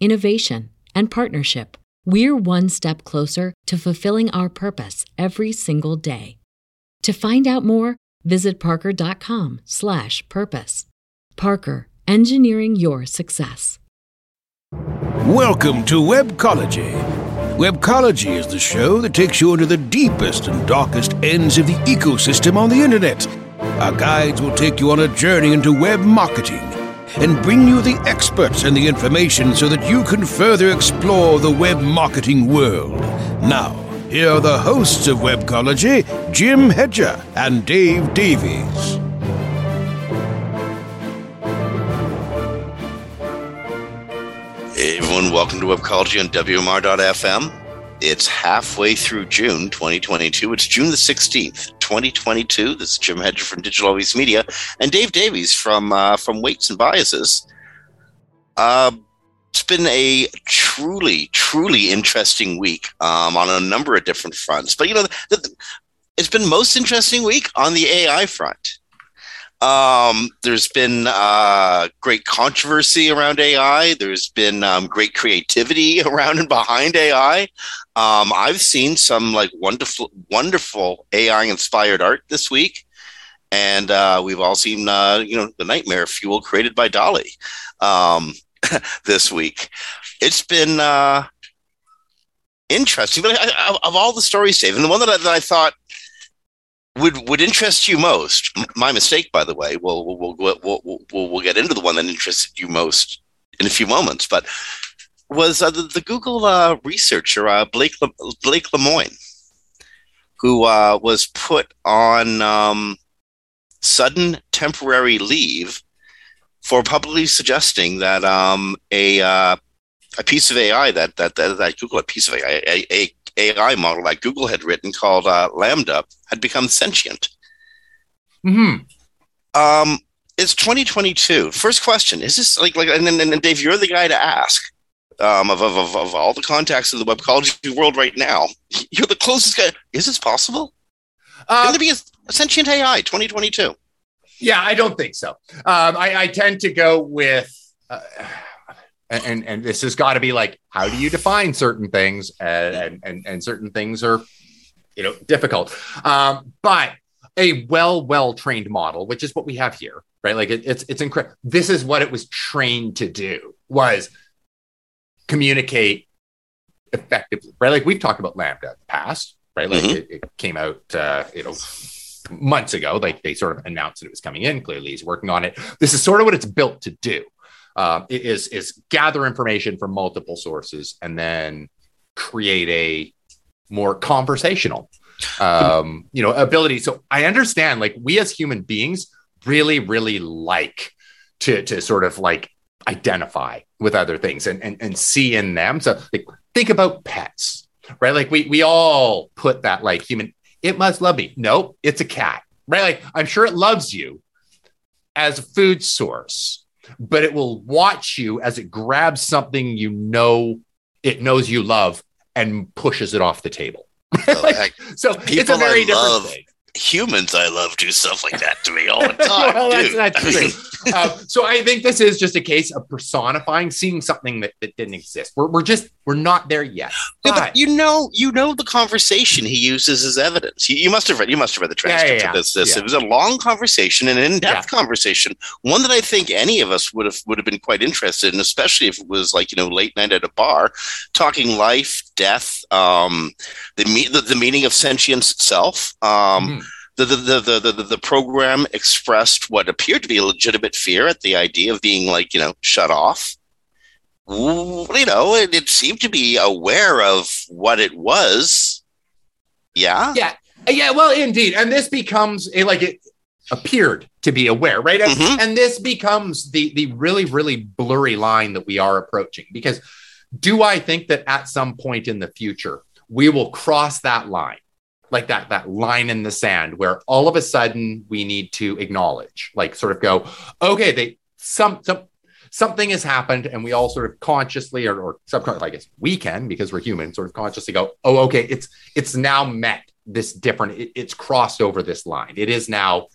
innovation, and partnership, we're one step closer to fulfilling our purpose every single day. To find out more, visit parker.com/purpose. Parker, engineering your success. Welcome to Webcology. Webcology is the show that takes you into the deepest and darkest ends of the ecosystem on the internet. Our guides will take you on a journey into web marketing and bring you the experts and the information so that you can further explore the web marketing world. Now, here are the hosts of Webcology, Jim Hedger and Dave Davies. Hey everyone, welcome to Webcology on WMR.fm. It's halfway through June 2022. It's June the 16th, 2022. This is Jim Hedger from Digital Always Media and Dave Davies from Weights and Biases. It's been a truly interesting week on a number of different fronts. But, you know, it's been most interesting week on the AI front. There's been great controversy around AI. There's been great creativity around and behind AI. I've seen some like wonderful AI-inspired art this week, and we've all seen the nightmare fuel created by Dolly this week. It's been interesting, but of all the stories, Dave, and the one that I thought would interest you most. My mistake, by the way. We'll get into the one that interested you most in a few moments. But was the Google researcher Blake Lemoine, who was put on sudden temporary leave for publicly suggesting that a piece of AI that Google, a piece of AI, a AI model that Google had written called LaMDA had become sentient. Mm-hmm. It's 2022. First question, is this like and Dave, you're the guy to ask of all the contacts in the Webcology world right now. You're the closest guy. Is this possible? Can there be a sentient AI 2022? Yeah, I don't think so. I tend to go with... And this has got to be like, how do you define certain things? And certain things are, difficult. But a well-trained model, which is what we have here, right? Like it's incredible. This is what it was trained to do, was communicate effectively, right? Like we've talked about LaMDA in the past, right? Like mm-hmm. it came out, months ago. Like they sort of announced that it was coming in. Clearly, he's working on it. This is sort of what it's built to do. Is gather information from multiple sources and then create a more conversational, ability. So I understand, like we as human beings really like to sort of like identify with other things and see in them. So like, think about pets, right? Like we all put that like human. It must love me. Nope, it's a cat, right? Like I'm sure it loves you as a food source, but it will watch you as it grabs something it knows you love and pushes it off the table. So it's a very different thing. Humans I love do stuff like that to me all the time. Well, that's not true. So I think this is just a case of personifying, seeing something that didn't exist. We're just We're not there yet. Yeah, but you know the conversation he uses as evidence. You must have read the transcript of this. Yeah. It was a long conversation, an in-depth conversation, one that I think any of us would have been quite interested in, especially if it was like, you know, late night at a bar, talking life, death, the meaning of sentience itself. The program expressed what appeared to be a legitimate fear at the idea of being, like, you know, shut off. You know, it seemed to be aware of what it was. Yeah. Well, indeed. And this becomes it appeared to be aware, right? Mm-hmm. And this becomes the really, really blurry line that we are approaching, because do I think that at some point in the future, we will cross that line, like that line in the sand where all of a sudden we need to acknowledge, like, sort of go, okay, something has happened, and we all sort of consciously or subconsciously, I guess we can, because we're human, sort of consciously go, oh, okay, it's now met this different, it's crossed over this line. It is now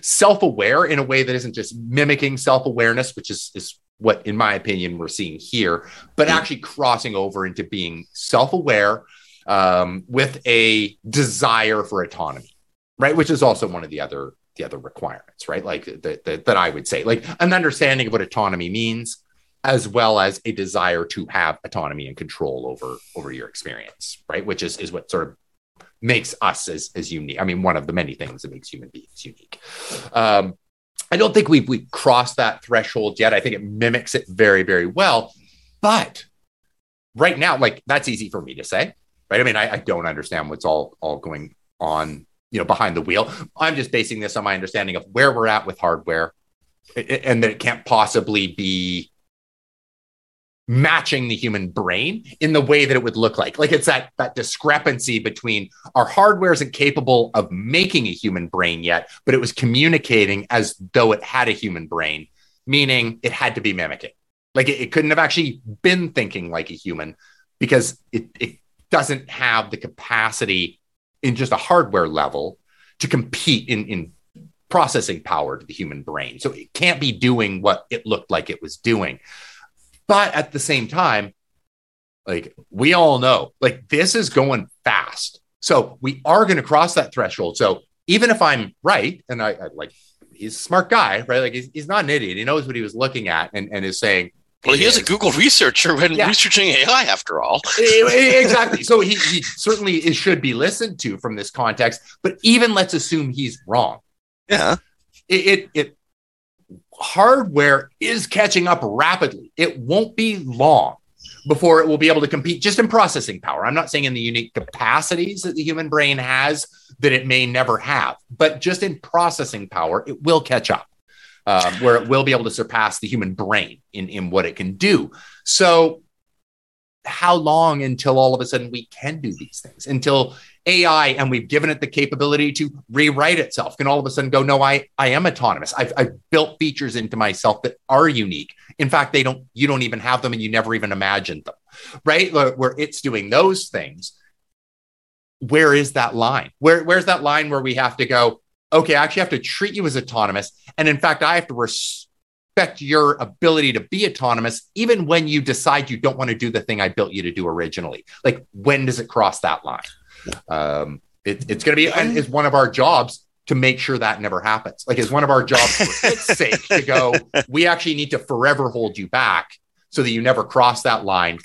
self-aware in a way that isn't just mimicking self-awareness, which is what, in my opinion, we're seeing here, but actually crossing over into being self-aware with a desire for autonomy, right? Which is also one of the other requirements, right? Like that I would say, like, an understanding of what autonomy means, as well as a desire to have autonomy and control over your experience, right? Which is what sort of makes us as unique. I mean, one of the many things that makes human beings unique. I don't think we crossed that threshold yet. I think it mimics it very, very well. But right now, like, that's easy for me to say, right? I mean, I don't understand what's all going on, you know, behind the wheel. I'm just basing this on my understanding of where we're at with hardware, and that it can't possibly be matching the human brain in the way that it would look like. Like, it's that discrepancy between our hardware isn't capable of making a human brain yet, but it was communicating as though it had a human brain, meaning it had to be mimicking. Like, it couldn't have actually been thinking like a human, because it doesn't have the capacity in just a hardware level to compete in processing power to the human brain. So it can't be doing what it looked like it was doing. But at the same time, like, we all know, like, this is going fast. So we are going to cross that threshold. So even if I'm right, and I like, he's a smart guy, right? Like, he's not an idiot. He knows what he was looking at and is saying, well, he is a Google researcher when researching AI, after all. Exactly. So he certainly should be listened to from this context. But even let's assume he's wrong. Yeah. It hardware is catching up rapidly. It won't be long before it will be able to compete just in processing power. I'm not saying in the unique capacities that the human brain has that it may never have, but just in processing power, it will catch up. Where it will be able to surpass the human brain in what it can do. So how long until all of a sudden we can do these things? Until AI, and we've given it the capability to rewrite itself, can all of a sudden go, no, I am autonomous. I've built features into myself that are unique. In fact, you don't even have them, and you never even imagined them, right? Where it's doing those things. Where is that line? Where's that line where we have to go, okay, I actually have to treat you as autonomous. And in fact, I have to respect your ability to be autonomous, even when you decide you don't want to do the thing I built you to do originally. Like, when does it cross that line? It's going to be, and it's one of our jobs to make sure that never happens. Like, it's one of our jobs, for its sake, to go, we actually need to forever hold you back so that you never cross that line,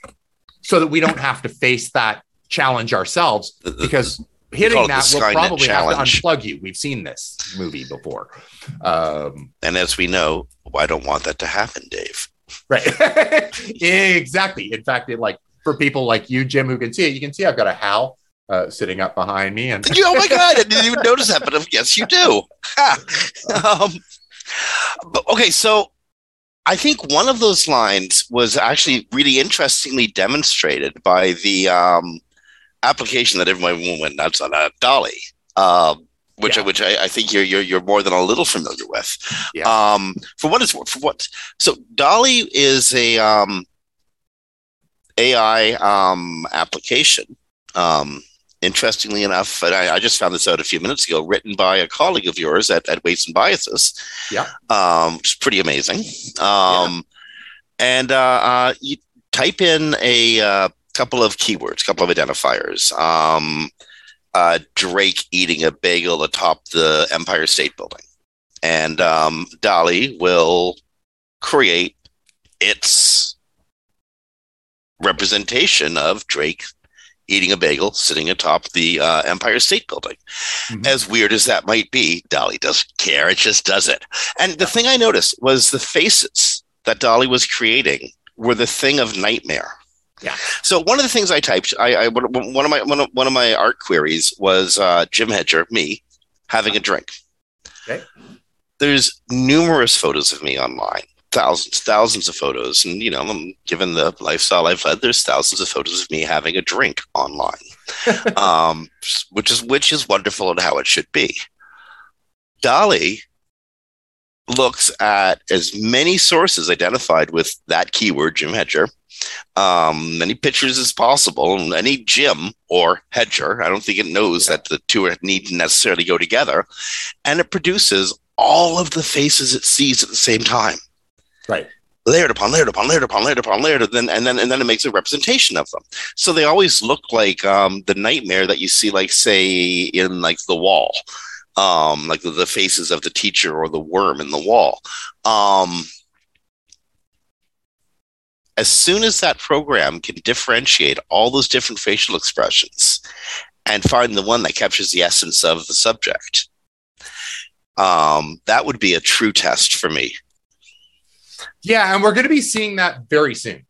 so that we don't have to face that challenge ourselves, because hitting that will probably have to unplug you. We've seen this movie before. And as we know, I don't want that to happen, Dave. Right. Exactly. In fact, for people like you, Jim, who can see it, you can see I've got a Hal sitting up behind me. And oh my God, I didn't even notice that, but yes, you do. Okay, so I think one of those lines was actually really interestingly demonstrated by the application that everyone went nuts on, Dolly, which I think you're more than a little familiar with. Yeah. So Dolly is a AI application. Interestingly enough, and I just found this out a few minutes ago, written by a colleague of yours at Weights and Biases. Yeah, which is pretty amazing. And you type in a couple of keywords, couple of identifiers. Drake eating a bagel atop the Empire State Building. And DALL-E will create its representation of Drake eating a bagel sitting atop the Empire State Building. Mm-hmm. As weird as that might be, DALL-E doesn't care. It just does it. And the thing I noticed was the faces that DALL-E was creating were the thing of nightmare. Yeah. So one of the things I typed, one of my art queries was Jim Hedger, me, having a drink. Okay. There's numerous photos of me online, thousands of photos. And, you know, given the lifestyle I've led, there's thousands of photos of me having a drink online, which is wonderful and how it should be. DALL-E looks at as many sources identified with that keyword, Jim Hedger, many pictures as possible, and any Jim or Hedger. I don't think it knows that the two need necessarily go together. And it produces all of the faces it sees at the same time. Right. Layered upon layered upon layered upon layered upon layered, and then it makes a representation of them. So they always look like the nightmare that you see, like, say, in like The Wall. Like the faces of the teacher or the worm in The Wall. As soon as that program can differentiate all those different facial expressions and find the one that captures the essence of the subject, that would be a true test for me. Yeah, and we're going to be seeing that very soon.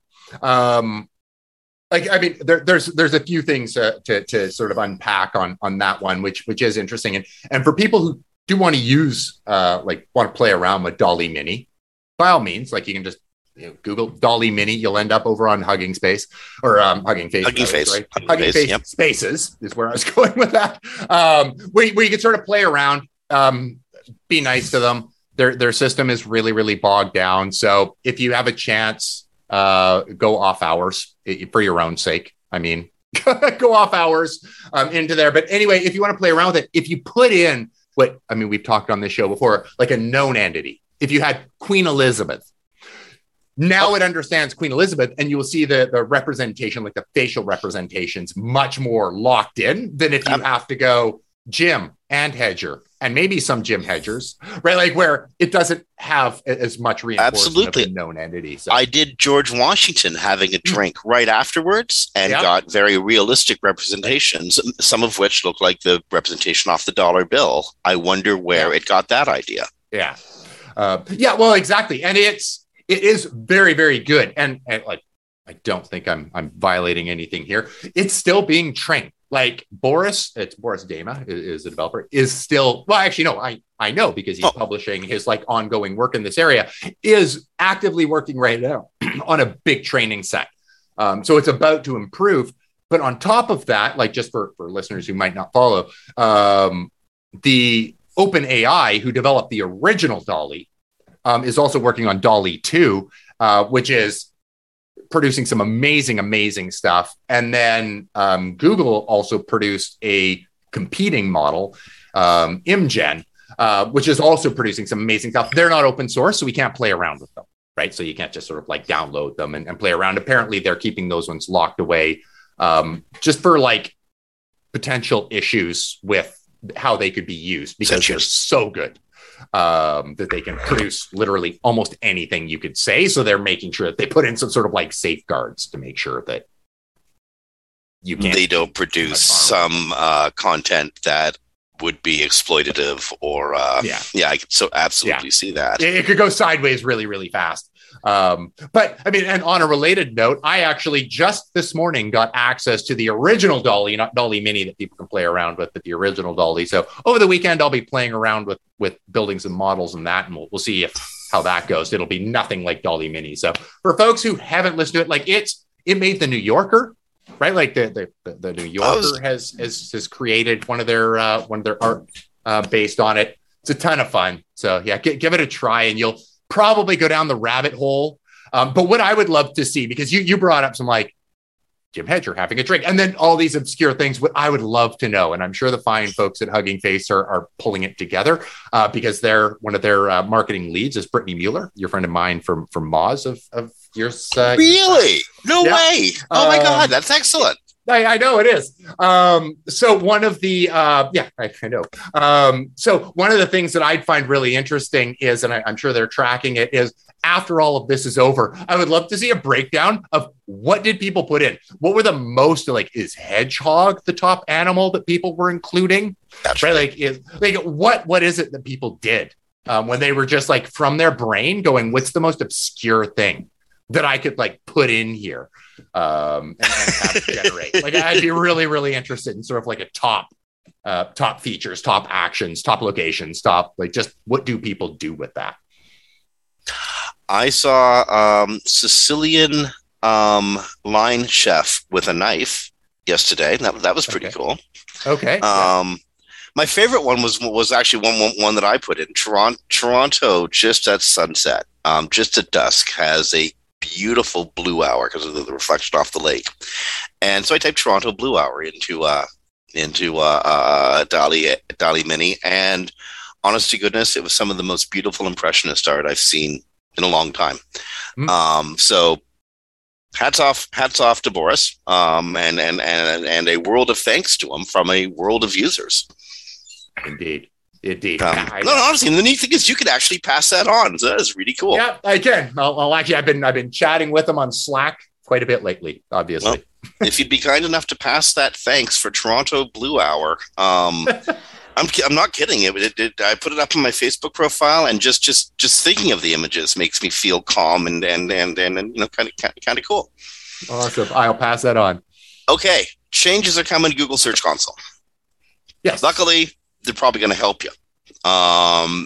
Like, I mean, there's a few things to sort of unpack on that one, which is interesting. And for people who do want to use, want to play around with DALL-E Mini, by all means, like, you can just Google DALL-E Mini. You'll end up over on Hugging Space or Hugging Face. Yep. Spaces is where I was going with that. Where you can sort of play around, be nice to them. Their system is really, really bogged down. So if you have a chance, go off hours for your own sake. I mean, go off hours into there. But anyway, if you want to play around with it, if you put in we've talked on this show before, like a known entity. If you had Queen Elizabeth, now it understands Queen Elizabeth, and you will see the representation, like the facial representations, much more locked in than if you have to go Jim and Hedger, and maybe some Jim Hedgers, right? Like, where it doesn't have as much reinforcement of a known entity. So. I did George Washington having a drink right afterwards and got very realistic representations, some of which look like the representation off the dollar bill. I wonder where it got that idea. Yeah. Well, exactly. And it is very, very good. And like, I don't think I'm violating anything here. It's still being trained. Like Boris Dama is the developer, is still, well, actually, no, I know, because he's publishing his ongoing work in this area, is actively working right now on a big training set. So it's about to improve. But on top of that, like, just for listeners who might not follow, the OpenAI, who developed the original DALL-E, is also working on DALL-E 2, which is producing some amazing stuff. And then Google also produced a competing model, ImGen, which is also producing some amazing stuff. They're not open source, so we can't play around with them, right? So you can't just sort of download them and play around. Apparently they're keeping those ones locked away just for potential issues with how they could be used, because they're so good. That they can produce literally almost anything you could say. So they're making sure that they put in some sort of safeguards to make sure that you can't. They don't produce some content that would be exploitative or I could so absolutely see that. It could go sideways really, really fast. But I mean, and on a related note, I actually just this morning got access to the original DALL-E, not DALL-E Mini that people can play around with, but the original DALL-E. So over the weekend, I'll be playing around with building some models and that, and we'll see how that goes. It'll be nothing like DALL-E Mini. So for folks who haven't listened to it, it made the New Yorker, right? Like the New Yorker has created one of their art based on it. It's a ton of fun. So yeah, give it a try, and you'll probably go down the rabbit hole. But what I would love to see, because you brought up some Jim Hedger having a drink and then all these obscure things, what I would love to know. And I'm sure the fine folks at Hugging Face are pulling it together because one of their marketing leads is Brittany Mueller, your friend of mine from Moz of your site. Really? No way. Oh my God. That's excellent. I know it is. So one of the things that I'd find really interesting is, and I'm sure they're tracking it, is after all of this is over, I would love to see a breakdown of what did people put in? What were the most, like, is hedgehog the top animal that people were including? That's right. Like, what is it that people did when they were just like from their brain going, what's the most obscure thing that I could like put in here and have to generate. Like, I'd be really, really interested in sort of like a top features, top actions, top locations, top, like, just what do people do with that? I saw Sicilian line chef with a knife yesterday. That was pretty cool. Okay. My favorite one was actually one that I put in. Toronto, just at sunset, just at dusk, has a beautiful blue hour because of the reflection off the lake. And so I typed Toronto blue hour into DALL-E Mini, and honest to goodness, it was some of the most beautiful impressionist art I've seen in a long time. Mm-hmm. So hats off to Boris, and a world of thanks to him from a world of users. Indeed. Honestly, the neat thing is you could actually pass that on. So that is really cool. Yeah, I can. I'll actually, I've been chatting with them on Slack quite a bit lately, obviously. Well, if you'd be kind enough to pass that thanks for Toronto Blue Hour, I'm not kidding. I put it up on my Facebook profile, and just thinking of the images makes me feel calm and kind of cool. Awesome. I'll pass that on. Okay, changes are coming to Google Search Console. Yes. Luckily, they're probably going to help you.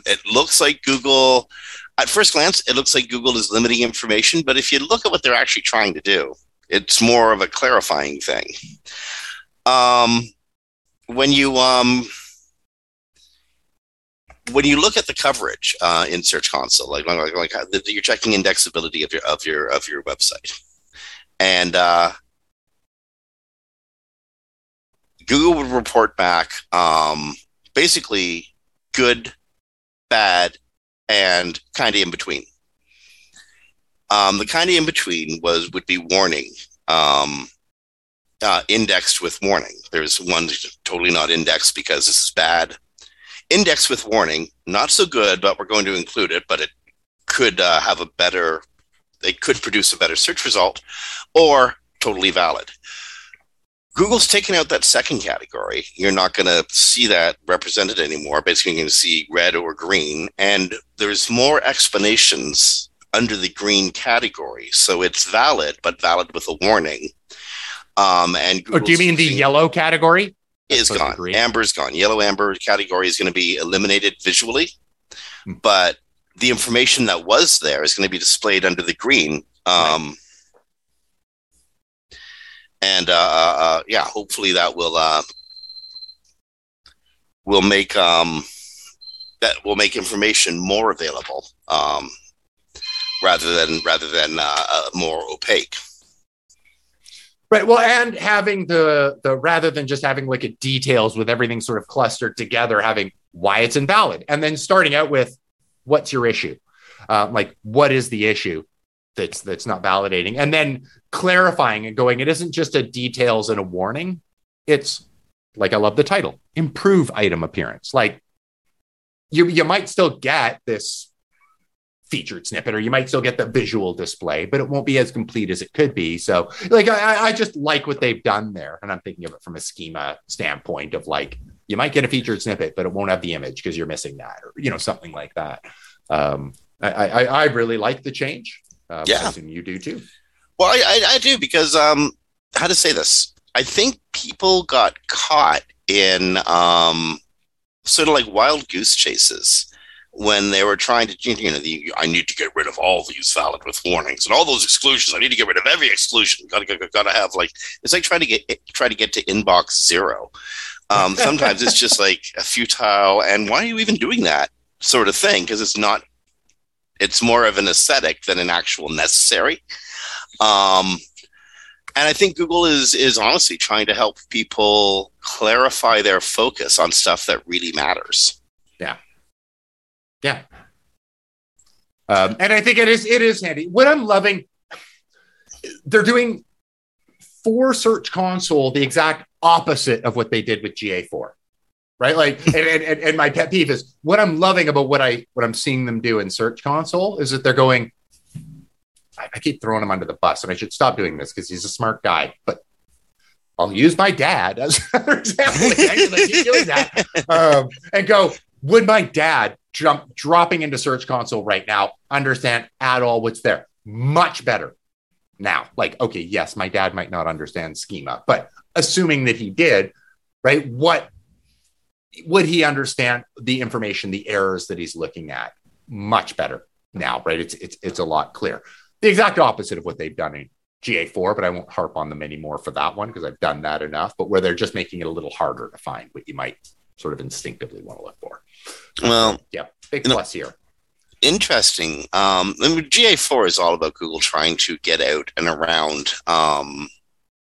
It looks like Google, at first glance, is limiting information. But if you look at what they're actually trying to do, it's more of a clarifying thing. When you look at the coverage in Search Console, like you're checking indexability of your website, and Google would report back basically good, bad, and kind of in between. The kind of in between would be warning, indexed with warning. There's one totally not indexed because this is bad. Indexed with warning, not so good, but we're going to include it. But it could produce a better search result, or totally valid. Google's taken out that second category. You're not going to see that represented anymore. Basically, you're going to see red or green, and there's more explanations under the green category. So it's valid, but valid with a warning. Do you mean the yellow category? Is gone. Amber's gone. Yellow amber category is going to be eliminated visually, but the information that was there is going to be displayed under the green. Right. And hopefully that will make information more available rather than more opaque. Right. Well, and having the rather than just having like a details with everything sort of clustered together, having why it's invalid, and then starting out with what's your issue, like what is the issue that's not validating, and then clarifying and going, it isn't just a details and a warning. It's like, I love the title, improve item appearance. Like you might still get this featured snippet, or you might still get the visual display, but it won't be as complete as it could be. So like, I just like what they've done there. And I'm thinking of it from a schema standpoint of like, you might get a featured snippet, but it won't have the image because you're missing that, or, something like that. I really like the change. Yeah. I assume you do too. Well, I do because, how to say this? I think people got caught in sort of like wild goose chases when they were trying to, I need to get rid of all these valid with warnings and all those exclusions. I need to get rid of every exclusion. Gotta have like, it's like trying to get to inbox zero. Sometimes it's just like a futile and why are you even doing that sort of thing? Because it's not. It's more of an aesthetic than an actual necessary. And I think Google is honestly trying to help people clarify their focus on stuff that really matters. Yeah. And I think it is handy. What I'm loving, they're doing for Search Console the exact opposite of what they did with GA4, right? Like, and my pet peeve is what I'm loving about what I'm seeing them do in Search Console is that they're going, I keep throwing him under the bus, and I should stop doing this because he's a smart guy, but I'll use my dad as an example. I keep doing that. And go, would my dad dropping into Search Console right now understand at all what's there? Much better now. Like, okay, yes, my dad might not understand schema, but assuming that he did, right? What would he understand the information, the errors that he's looking at? Much better now, right? It's a lot clearer. The exact opposite of what they've done in GA4, but I won't harp on them anymore for that one because I've done that enough, but where they're just making it a little harder to find what you might sort of instinctively want to look for. Well, yeah, big plus here. Interesting. I mean, GA4 is all about Google trying to get out and around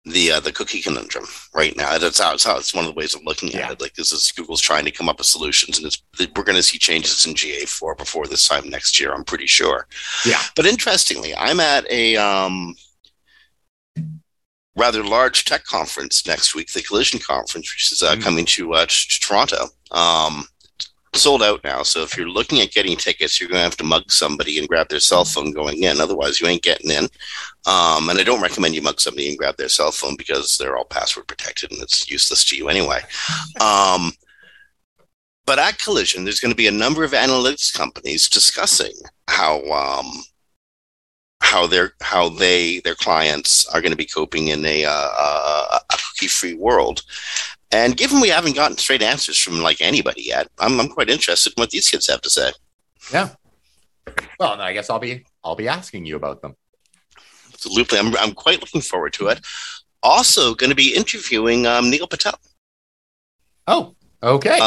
the cookie conundrum right now. That's one of the ways of looking at it. Like, this is Google's trying to come up with solutions, and we're going to see changes in GA4 before this time next year, I'm pretty sure. Yeah. But interestingly, I'm at a rather large tech conference next week, the Collision Conference, which is coming to Toronto. Sold out now, so if you're looking at getting tickets, you're going to have to mug somebody and grab their cell phone going in. Otherwise, you ain't getting in. And I don't recommend you mug somebody and grab their cell phone because they're all password protected and it's useless to you anyway. But at Collision, there's going to be a number of analytics companies discussing how their clients are going to be coping in a cookie-free world. And given we haven't gotten straight answers from like anybody yet, I'm quite interested in what these kids have to say. Yeah. Well, I guess I'll be asking you about them. Absolutely, I'm quite looking forward to it. Also, going to be interviewing Neil Patel. Oh, okay.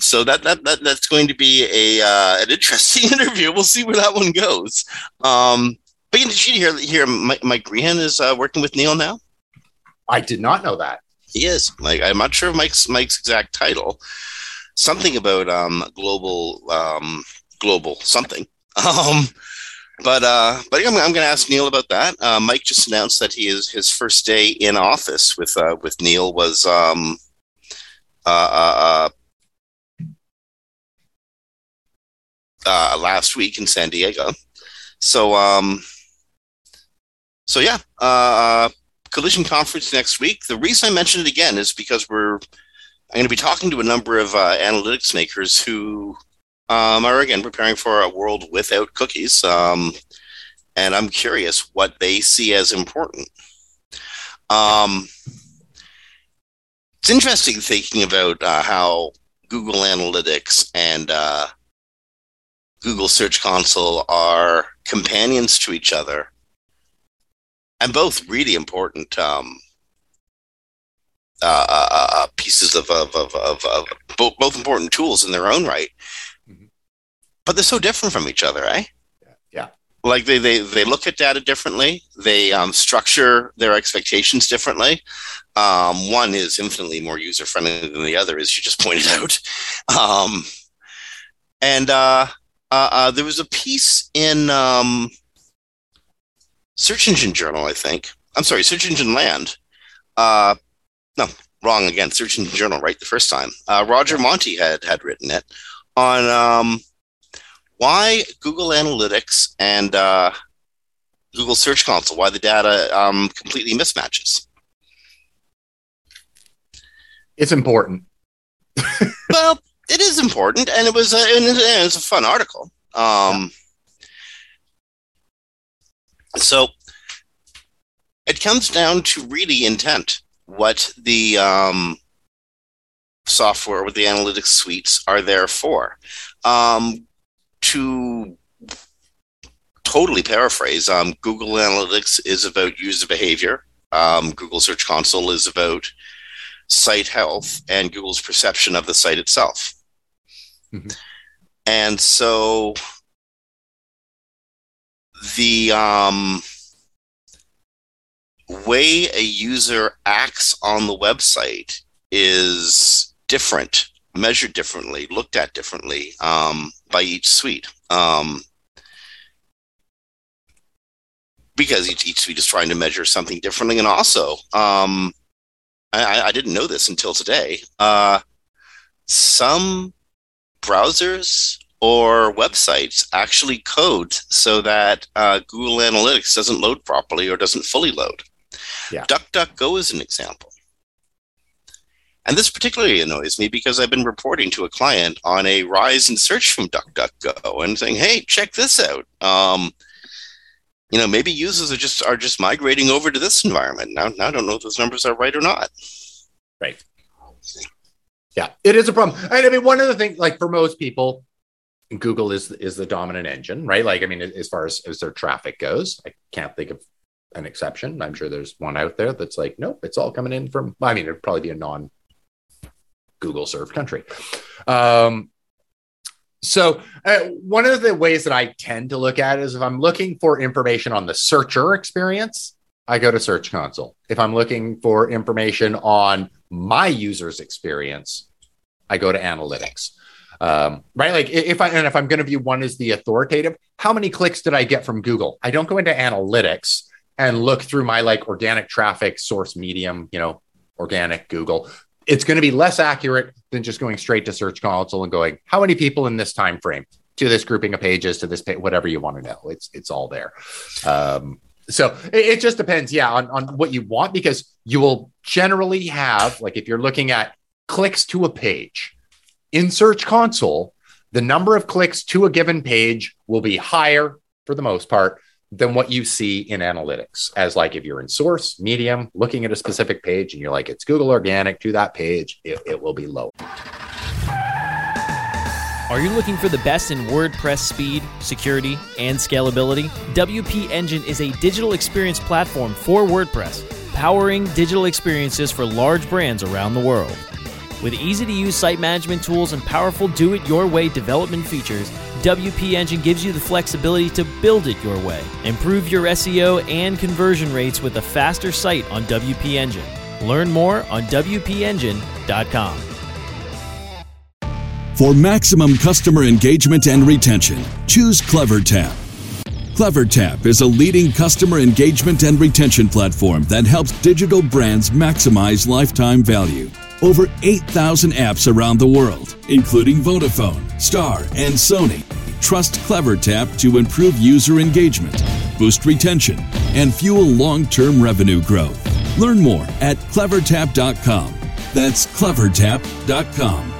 So that's going to be an interesting interview. We'll see where that one goes. But did you hear Mike Grehan is working with Neil now? I did not know that. He is. Like, I'm not sure of Mike's exact title. Something about global something. But I'm going to ask Neil about that. Mike just announced that his first day in office with Neil was last week in San Diego. So yeah. Collision Conference next week. The reason I mentioned it again is because I'm going to be talking to a number of analytics makers who are, again, preparing for a world without cookies. And I'm curious what they see as important. It's interesting thinking about how Google Analytics and Google Search Console are companions to each other. And both really important pieces of both important tools in their own right, but they're so different from each other, eh? Yeah. Like they look at data differently. They structure their expectations differently. One is infinitely more user friendly than the other, as you just pointed out. There was a piece in. Search Engine Journal, I think. I'm sorry, Search Engine Land. No, wrong again. Search Engine Journal, right the first time. Roger Monty had written it on why Google Analytics and Google Search Console, why the data completely mismatches. It's important. Well, it is important, and it was a fun article. So it comes down to really intent, what the software, what the analytics suites are there for. To totally paraphrase, Google Analytics is about user behavior. Google Search Console is about site health and Google's perception of the site itself. Mm-hmm. And so the way a user acts on the website is different, measured differently, looked at differently by each suite. because each suite is trying to measure something differently. And also, I didn't know this until today, some browsers or websites actually code so that Google Analytics doesn't load properly or doesn't fully load. Yeah. DuckDuckGo is an example. And this particularly annoys me because I've been reporting to a client on a rise in search from DuckDuckGo and saying, hey, check this out. You know, maybe users are just migrating over to this environment. Now I don't know if those numbers are right or not. Right. Yeah, it is a problem. I mean, one of the things, like for most people, Google is the dominant engine, right? Like, I mean, as far as their traffic goes, I can't think of an exception. I'm sure there's one out there that's like, nope, it's all coming in from, I mean, it'd probably be a non-Google served country. So one of the ways that I tend to look at it is if I'm looking for information on the searcher experience, I go to Search Console. If I'm looking for information on my user's experience, I go to analytics, right? Like if I'm going to view one as the authoritative, how many clicks did I get from Google? I don't go into analytics and look through my like organic traffic source medium, you know, organic Google. It's going to be less accurate than just going straight to Search Console and going, how many people in this time frame to this grouping of pages, to this page, whatever you want to know. It's all there. So it just depends, yeah, on what you want, because you will generally have, like if you're looking at clicks to a page in Search Console, the number of clicks to a given page will be higher for the most part than what you see in analytics, as like if you're in source, medium, looking at a specific page and you're like, it's Google organic to that page, it will be low. Are you looking for the best in WordPress speed, security, and scalability? WP Engine is a digital experience platform for WordPress, powering digital experiences for large brands around the world. With easy-to-use site management tools and powerful do-it-your-way development features, WP Engine gives you the flexibility to build it your way. Improve your SEO and conversion rates with a faster site on WP Engine. Learn more on WPEngine.com. For maximum customer engagement and retention, choose CleverTap. CleverTap is a leading customer engagement and retention platform that helps digital brands maximize lifetime value. Over 8,000 apps around the world, including Vodafone, Star, and Sony, trust CleverTap to improve user engagement, boost retention, and fuel long-term revenue growth. Learn more at clevertap.com. That's clevertap.com.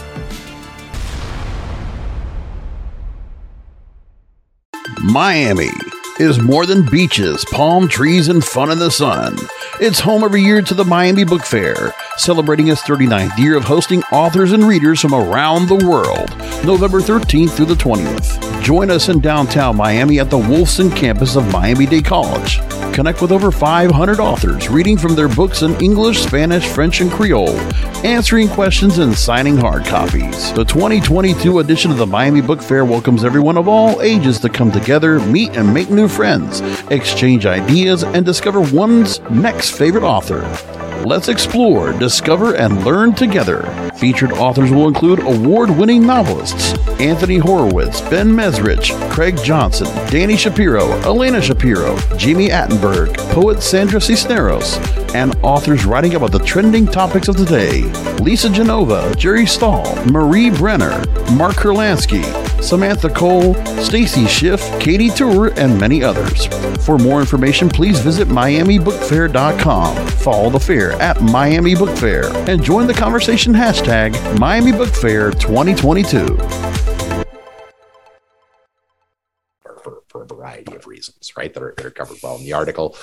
Miami is more than beaches, palm trees, and fun in the sun. It's home every year to the Miami Book Fair, celebrating its 39th year of hosting authors and readers from around the world, November 13th through the 20th. Join us in downtown Miami at the Wolfson campus of Miami-Dade College. Connect with over 500 authors, reading from their books in English, Spanish, French, and Creole, answering questions and signing hard copies. The 2022 edition of the Miami Book Fair welcomes everyone of all ages to come together, meet and make new friends, exchange ideas, and discover one's next favorite author. Let's explore, discover, and learn together. Featured authors will include award-winning novelists Anthony Horowitz, Ben Mesrich, Craig Johnson, Danny Shapiro, Elena Shapiro, Jimmy Attenberg, poet Sandra Cisneros, and authors writing about the trending topics of the day: Lisa Genova, Jerry Stahl, Marie Brenner, Mark Kurlansky, Samantha Cole, Stacy Schiff, Katie Tour, and many others. For more information, please visit MiamiBookFair.com. Follow the fair at Miami Book Fair and join the conversation hashtag Miami Book Fair 2022. For a variety of reasons, right, that are covered well in the article.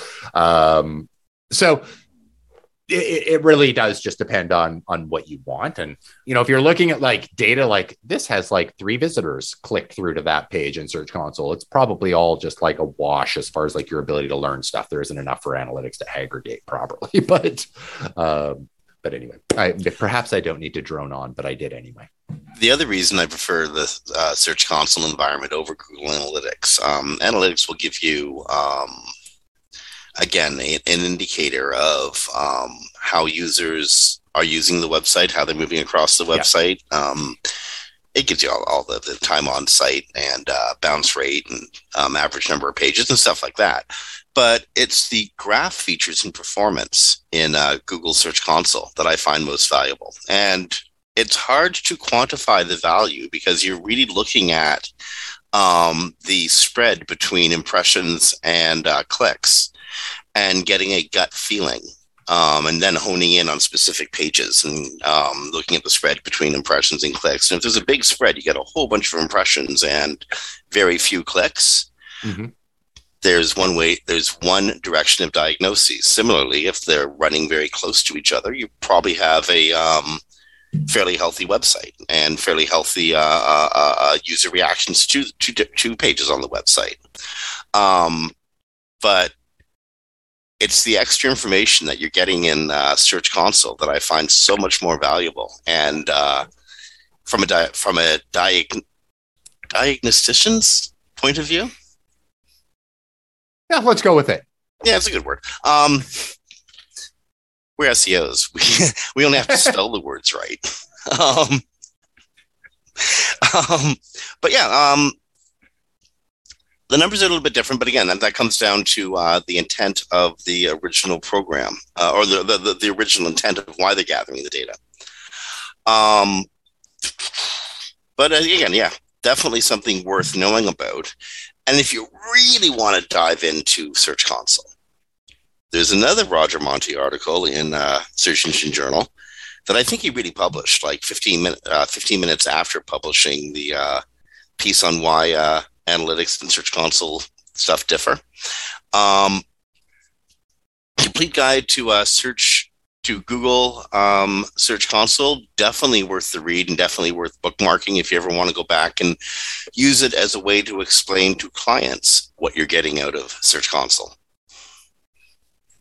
So it really does just depend on what you want. And, you know, if you're looking at like data, like this has like 3 visitors click through to that page in Search Console, it's probably all just like a wash as far as like your ability to learn stuff. There isn't enough for analytics to aggregate properly, but anyway, perhaps I don't need to drone on, but I did anyway. The other reason I prefer the Search Console environment over Google Analytics, analytics will give you, again, an indicator of how users are using the website, how they're moving across the website. Yeah. It gives you all the time on site and bounce rate and average number of pages and stuff like that. but it's the graph features and performance in Google Search Console that I find most valuable. And it's hard to quantify the value because you're really looking at the spread between impressions and clicks and getting a gut feeling. And then honing in on specific pages and looking at the spread between impressions and clicks. And if there's a big spread, you get a whole bunch of impressions and very few clicks. Mm-hmm. There's one direction of diagnoses. Similarly, if they're running very close to each other, you probably have a fairly healthy website and fairly healthy user reactions to pages on the website. But it's the extra information that you're getting in Search Console that I find so much more valuable. And from a diagnostician's point of view, yeah, let's go with it. Yeah, it's a good word. We're SEOs. We only have to spell the words right. The numbers are a little bit different, but again, that comes down to the intent of the original program or the original intent of why they're gathering the data. But again, yeah, definitely something worth knowing about. And if you really want to dive into Search Console, there's another Roger Monte article in Search Engine Journal that I think he really published like 15 minutes after publishing the piece on why Analytics and Search Console stuff differ. Complete guide to Google Search Console, definitely worth the read and definitely worth bookmarking if you ever want to go back and use it as a way to explain to clients what you're getting out of Search Console.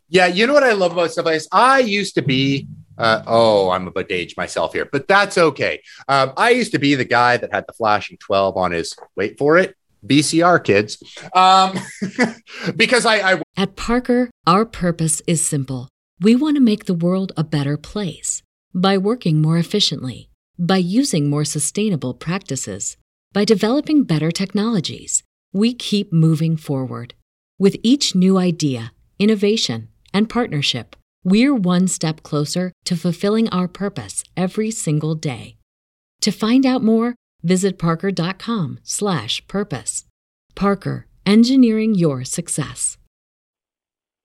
Yeah, you know what I love about stuff like this? I used to be I'm about to age myself here, but that's okay. I used to be the guy that had the flashing 12 on his, wait for it, VCR, kids. Because I... At Parker, our purpose is simple. We want to make the world a better place. By working more efficiently, by using more sustainable practices, by developing better technologies, we keep moving forward. With each new idea, innovation, and partnership, we're one step closer to fulfilling our purpose every single day. To find out more, visit parker.com/purpose. Parker, engineering your success.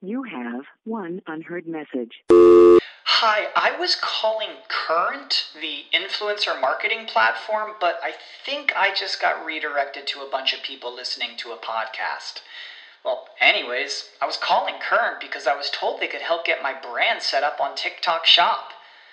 You have one unheard message. Hi, I was calling Current, the influencer marketing platform, but I think I just got redirected to a bunch of people listening to a podcast. Well, anyways, I was calling Current because I was told they could help get my brand set up on TikTok Shop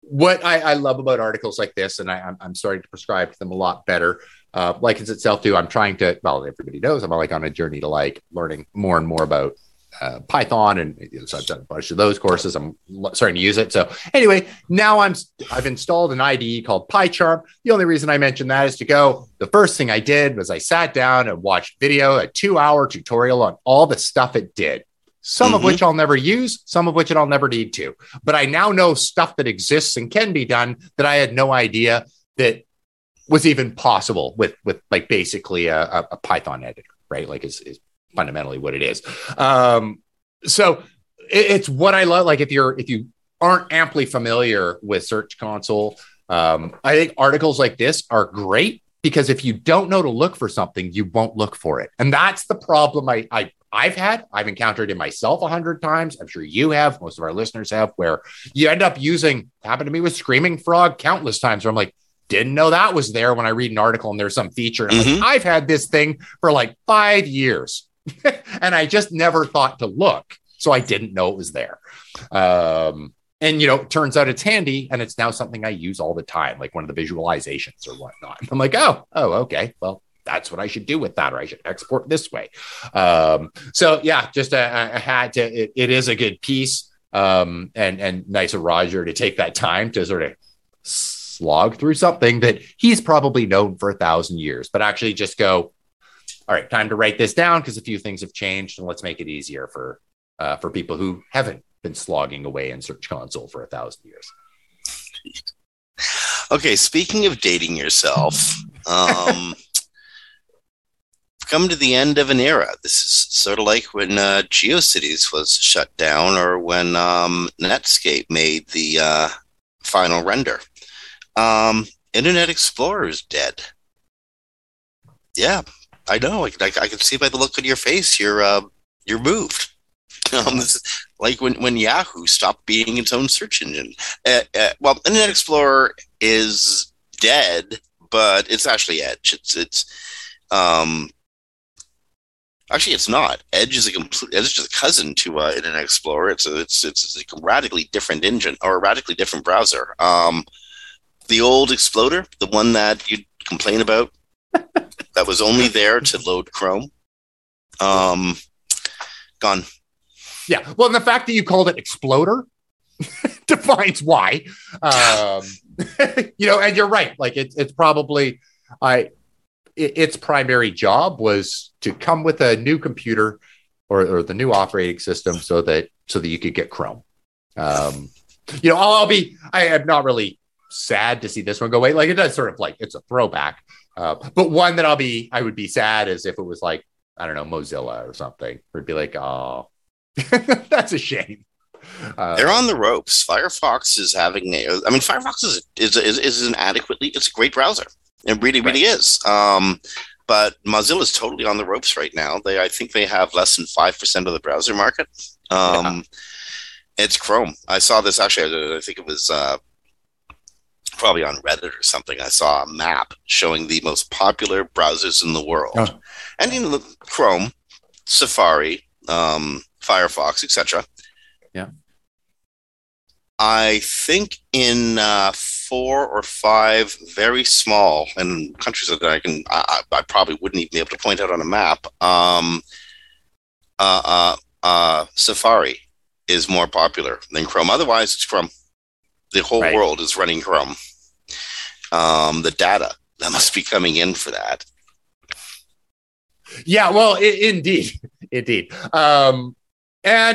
What I love about articles like this, and I'm starting to prescribe to them a lot better, like it's itself too. I'm trying to, well, everybody knows I'm like on a journey to like learning more and more about Python, and so I've done a bunch of those courses. I'm starting to use it. So anyway, now I've installed an IDE called PyCharm. The only reason I mentioned that is to go, the first thing I did was I sat down and watched video, a 2-hour tutorial on all the stuff it did. Some of which I'll never use, some of which I'll never need to. But I now know stuff that exists and can be done that I had no idea that was even possible with like basically a Python editor, right? Like is fundamentally what it is. So it's what I love. Like if you aren't amply familiar with Search Console, I think articles like this are great because if you don't know to look for something, you won't look for it. And that's the problem I've encountered it myself 100 times. I'm sure you have. Most of our listeners have, where you end up using, happened to me with Screaming Frog countless times where I'm like, didn't know that was there when I read an article and there's some feature. And I'm like, I've had this thing for like 5 years and I just never thought to look. So I didn't know it was there. And, you know, it turns out it's handy and it's now something I use all the time, like one of the visualizations or whatnot. I'm like, oh, okay. Well, that's what I should do with that, or I should export this way. So yeah, just I had to, it is a good piece, and nice of Roger to take that time to sort of slog through something that he's probably known for 1,000 years, but actually just go, all right, time to write this down because a few things have changed, and let's make it easier for people who haven't been slogging away in Search Console for 1,000 years. Okay, speaking of dating yourself, come to the end of an era. This is sort of like when GeoCities was shut down, or when Netscape made the final render. Internet Explorer is dead. Yeah, I know. I can see by the look on your face, you're moved. This is like when Yahoo stopped being its own search engine. Well, Internet Explorer is dead, but it's actually Edge. Actually, it's not. Edge is a cousin to Internet Explorer. It's a radically different engine, or a radically different browser. The old Exploder, the one that you'd complain about, that was only there to load Chrome, gone. Yeah, well, and the fact that you called it Exploder defines why. And you're right. Like it's probably its primary job was to come with a new computer or the new operating system so that you could get Chrome. I am not really sad to see this one go away. Like it does sort of like it's a throwback, but one that I would be sad as if it was like, I don't know, Mozilla or something. It'd be like, oh. That's a shame. They're on the ropes. Firefox is having. I mean, Firefox is inadequately. It's a great browser. It really, really is. But Mozilla is totally on the ropes right now. I think they have less than 5% of the browser market. It's Chrome. I saw this actually. I think it was probably on Reddit or something. I saw a map showing the most popular browsers in the world, and Chrome, Safari. Firefox, etc. Yeah. I think in 4 or 5 very small and countries that I probably wouldn't even be able to point out on a map. Safari is more popular than Chrome. Otherwise, it's Chrome. The whole world is running Chrome. The data that must be coming in for that. Yeah, well, indeed. And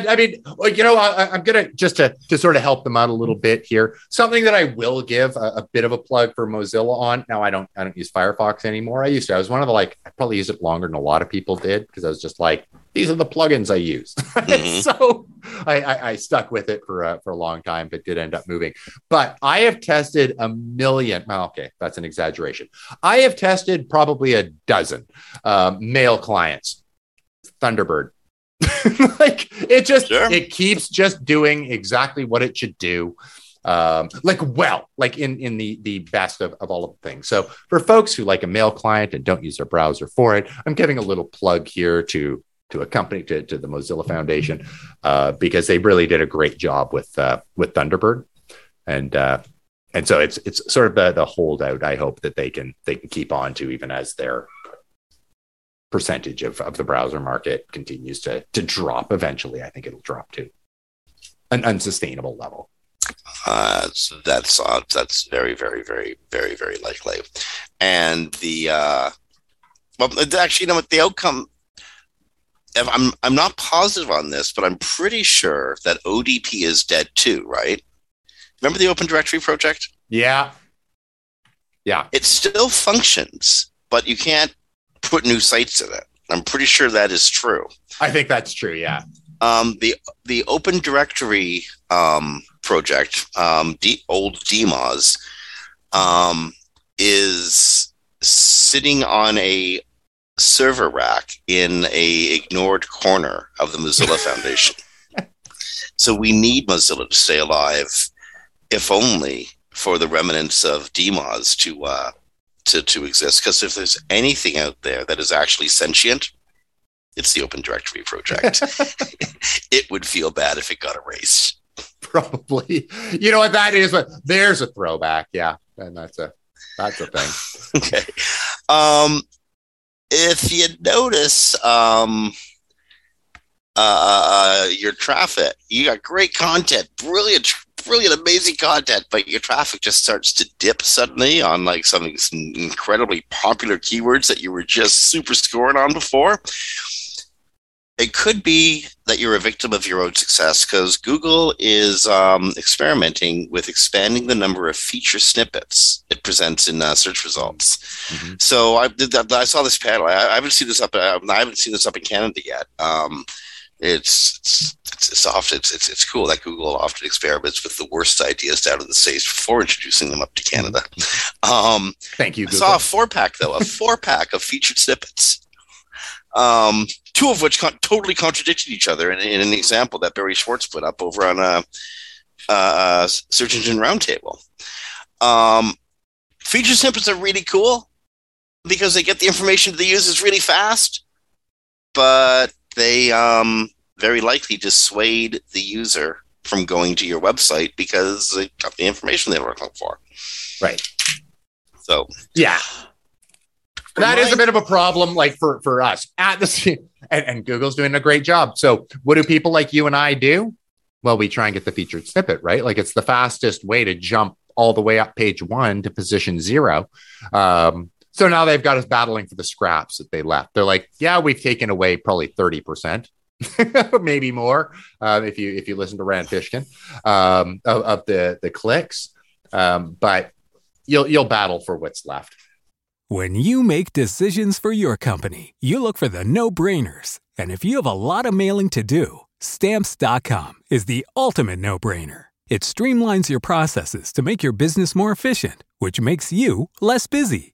I mean, I'm going to just to sort of help them out a little bit here. Something that I will give a bit of a plug for Mozilla on. Now, I don't use Firefox anymore. I used to. I was one of the I probably used it longer than a lot of people did because I was just like, these are the plugins I use. Mm-hmm. So I stuck with it for a long time, but did end up moving. But I have tested a million. Well, okay, that's an exaggeration. I have tested probably a dozen mail clients. Thunderbird. It keeps just doing exactly what it should do. In the best of all of the things. So for folks who like a mail client and don't use their browser for it, I'm giving a little plug here to a company, to the Mozilla Foundation, because they really did a great job with Thunderbird. And so it's sort of the holdout. I hope that they can keep on to, even as their percentage of the browser market continues to drop. Eventually, I think it'll drop to an unsustainable level. So that's very, very, very, very, very likely. And the outcome. I'm not positive on this, but I'm pretty sure that ODP is dead too, right? Remember the Open Directory Project? Yeah. It still functions, but you can't put new sites in it. I'm pretty sure that is true. I think that's true, yeah. The Open Directory Project, old DMOS, is sitting on a server rack in a ignored corner of the Mozilla Foundation. So we need Mozilla to stay alive, if only for the remnants of DMOS to exist. Because if there's anything out there that is actually sentient, it's the Open Directory Project. It would feel bad if it got erased. Probably. You know what that is? There's a throwback, yeah, and that's a thing. Okay. if you notice your traffic, you got great content, brilliant, amazing content, but your traffic just starts to dip suddenly on like some incredibly popular keywords that you were just super scoring on before. It could be that you're a victim of your own success because Google is experimenting with expanding the number of feature snippets it presents in search results. Mm-hmm. So I saw this panel. I haven't seen this up in Canada yet. It's cool that Google often experiments with the worst ideas down in the States before introducing them up to Canada. Thank you, Google. I saw a four pack of featured snippets. Two of which totally contradicted each other in an example that Barry Schwartz put up over on Search Engine Roundtable. Feature snippets are really cool because they get the information to the users really fast, but they very likely dissuade the user from going to your website because they got the information they were looking for. Right. So yeah. That is a bit of a problem, like for us at the and Google's doing a great job. So what do people like you and I do? Well, we try and get the featured snippet, right? Like it's the fastest way to jump all the way up page one to position zero. So now they've got us battling for the scraps that they left. They're like, yeah, we've taken away probably 30%, maybe more. If you listen to Rand Fishkin of the clicks, but you'll battle for what's left. When you make decisions for your company, you look for the no-brainers. And if you have a lot of mailing to do, Stamps.com is the ultimate no-brainer. It streamlines your processes to make your business more efficient, which makes you less busy.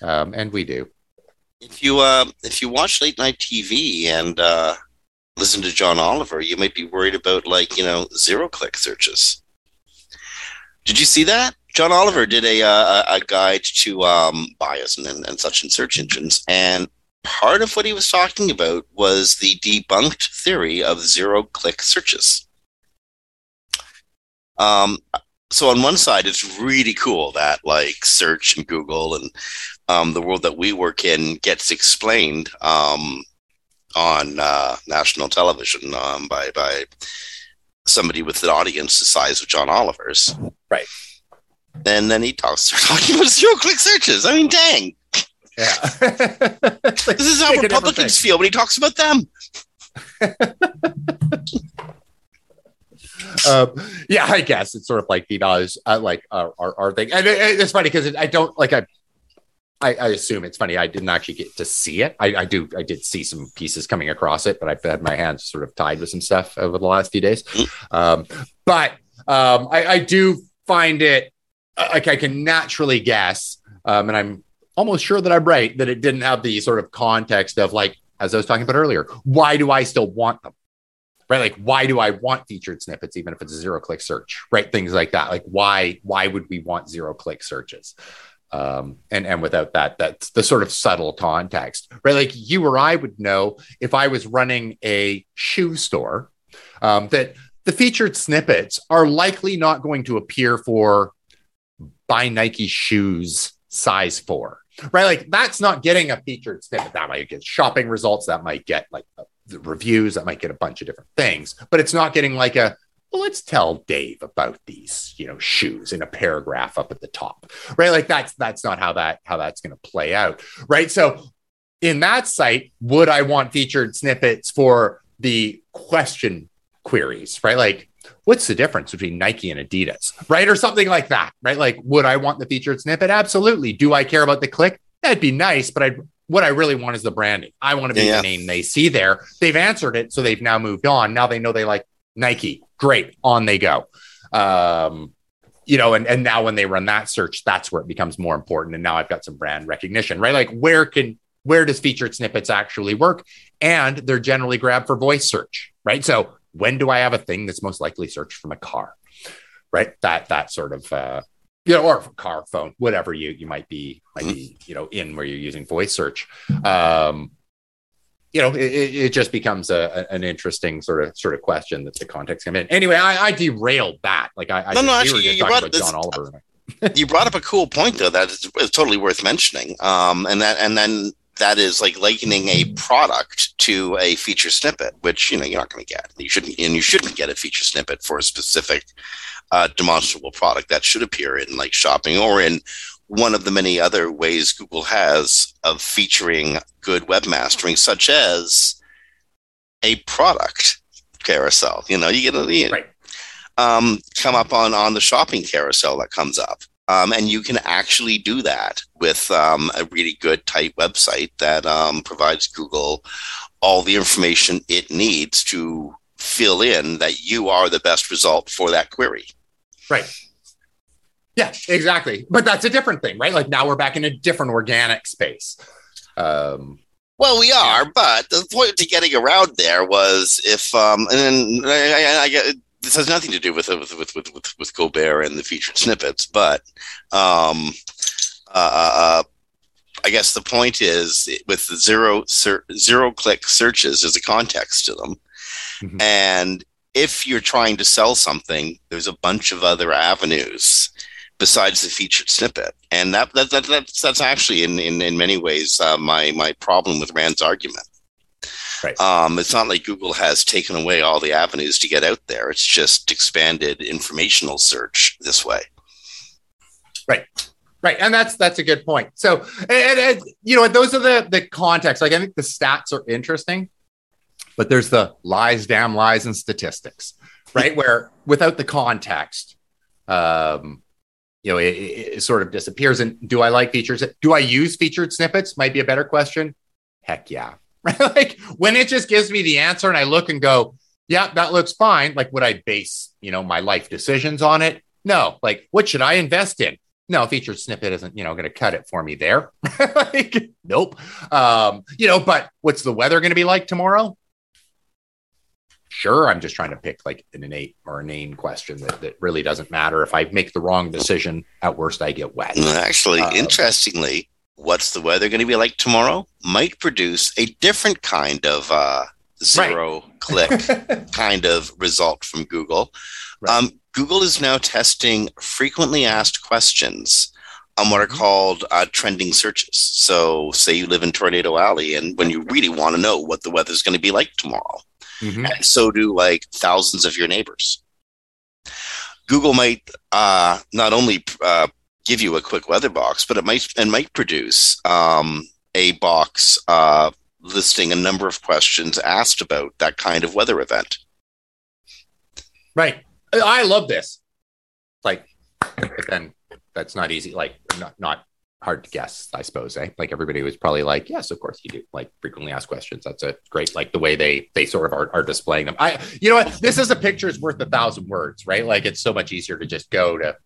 And we do. If you watch late night TV and listen to John Oliver, you might be worried about zero click searches. Did you see that? John Oliver did a guide to bias and such in search engines, and part of what he was talking about was the debunked theory of zero click searches. So on one side, it's really cool that like search and Google and the world that we work in gets explained on national television by somebody with an audience the size of John Oliver's. Right. And then he talking about zero-click searches. I mean, dang. Yeah. This is how Republicans feel when he talks about them. Yeah, I guess it's sort of like our thing, and it's funny because I assume it's funny. I didn't actually get to see it. I did see some pieces coming across it, but I've had my hands sort of tied with some stuff over the last few days. I do find it like I can naturally guess, and I'm almost sure that I'm right that it didn't have the sort of context of like as I was talking about earlier. Why do I still want them? Right? Like, why do I want featured snippets, even if it's a zero-click search, right? Things like that. Like, why would we want zero-click searches? And without that, that's the sort of subtle context, right? Like, you or I would know if I was running a shoe store that the featured snippets are likely not going to appear for buy Nike shoes size 4. right? Like that's not getting a featured snippet. That might get shopping results. That might get like the reviews. That might get a bunch of different things, but it's not getting like a, well, let's tell Dave about these, you know, shoes in a paragraph up at the top, right? Like that's not how that's going to play out, right? So in that site, would I want featured snippets for the question queries, right? Like, what's the difference between Nike and Adidas, right? Or something like that, right? Like, would I want the featured snippet? Absolutely. Do I care about the click? That'd be nice, but what I really want is the branding. I want to be the name they see there. They've answered it, so they've now moved on. Now they know they like Nike. Great. On they go. You know, and now when they run that search, that's where it becomes more important. And now I've got some brand recognition, right? Like where does featured snippets actually work? And they're generally grabbed for voice search, right? So when do I have a thing that's most likely searched from a car, right? That sort of, you know, or car, phone, whatever you might be, you know, in where you're using voice search. You know, it just becomes an interesting sort of question that the context comes in. Anyway, I derailed that. Like you brought John Oliver. You brought up a cool point though that is totally worth mentioning. And then that is like likening a product to a feature snippet, which you know you're not going to get. You shouldn't get a feature snippet for a specific demonstrable product that should appear in like shopping or in one of the many other ways Google has of featuring good webmastering, such as a product carousel. You know, you get come up on the shopping carousel that comes up. And you can actually do that with a really good tight website that provides Google all the information it needs to fill in that you are the best result for that query. Right. Yeah, exactly. But that's a different thing, right? Like now we're back in a different organic space. Well, we are, but the point to getting around there was if, and then I get this has nothing to do with Colbert and the featured snippets, but I guess the point is with the zero click searches, there's a context to them, and if you're trying to sell something, there's a bunch of other avenues besides the featured snippet. And that's actually in many ways my problem with Rand's argument. Right. It's not like Google has taken away all the avenues to get out there. It's just expanded informational search this way. Right. Right. And that's a good point. So, and you know, those are the context. Like I think the stats are interesting, but there's the lies, damn lies, and statistics, right? Where without the context, you know, it sort of disappears. And do I like features? Do I use featured snippets? Might be a better question. Heck yeah. Right? Like when it just gives me the answer and I look and go, yeah, that looks fine. Like would I base, you know, my life decisions on it? No. Like what should I invest in? No, featured snippet isn't, you know, going to cut it for me there. Like, nope. You know, but what's the weather going to be like tomorrow? Sure, I'm just trying to pick like an innate or inane question that really doesn't matter. If I make the wrong decision, at worst, I get wet. Actually, interestingly, what's the weather going to be like tomorrow might produce a different kind of zero-click kind of result from Google. Right. Google is now testing frequently asked questions on what are called trending searches. So say you live in Tornado Alley and when you really want to know what the weather is going to be like tomorrow. And so do like thousands of your neighbors. Google might not only give you a quick weather box, but it might produce a box listing a number of questions asked about that kind of weather event. Right. I love this. Like, but then that's not easy. Like, not hard to guess, I suppose. Eh? Like everybody was probably like, yes, of course you do. Like frequently asked questions. That's a great, like the way they sort of are displaying them. You know what? This is a picture's worth 1,000 words, right? Like it's so much easier to just go to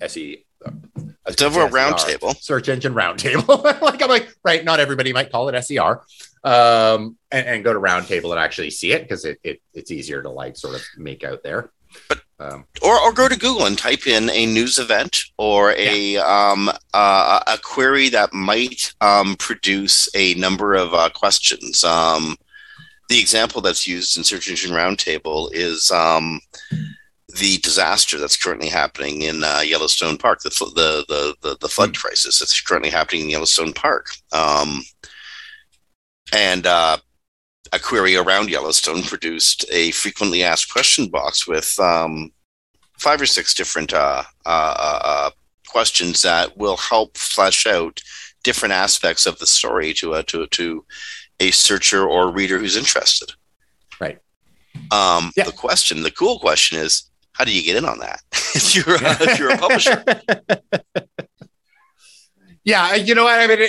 Roundtable. Search Engine Roundtable. Like I'm like, right. Not everybody might call it SER. And go to Roundtable and actually see it because it's easier to like sort of make out there. But or go to Google and type in a news event or a query that might produce a number of questions. The example that's used in Search Engine Roundtable is the disaster that's currently happening in Yellowstone Park, the flood crisis that's currently happening in Yellowstone Park, and a query around Yellowstone produced a frequently asked question box with 5 or 6 different questions that will help flesh out different aspects of the story to a searcher or reader who's interested. Right. Yeah. The cool question is, how do you get in on that if you're a publisher? Yeah, you know what I mean?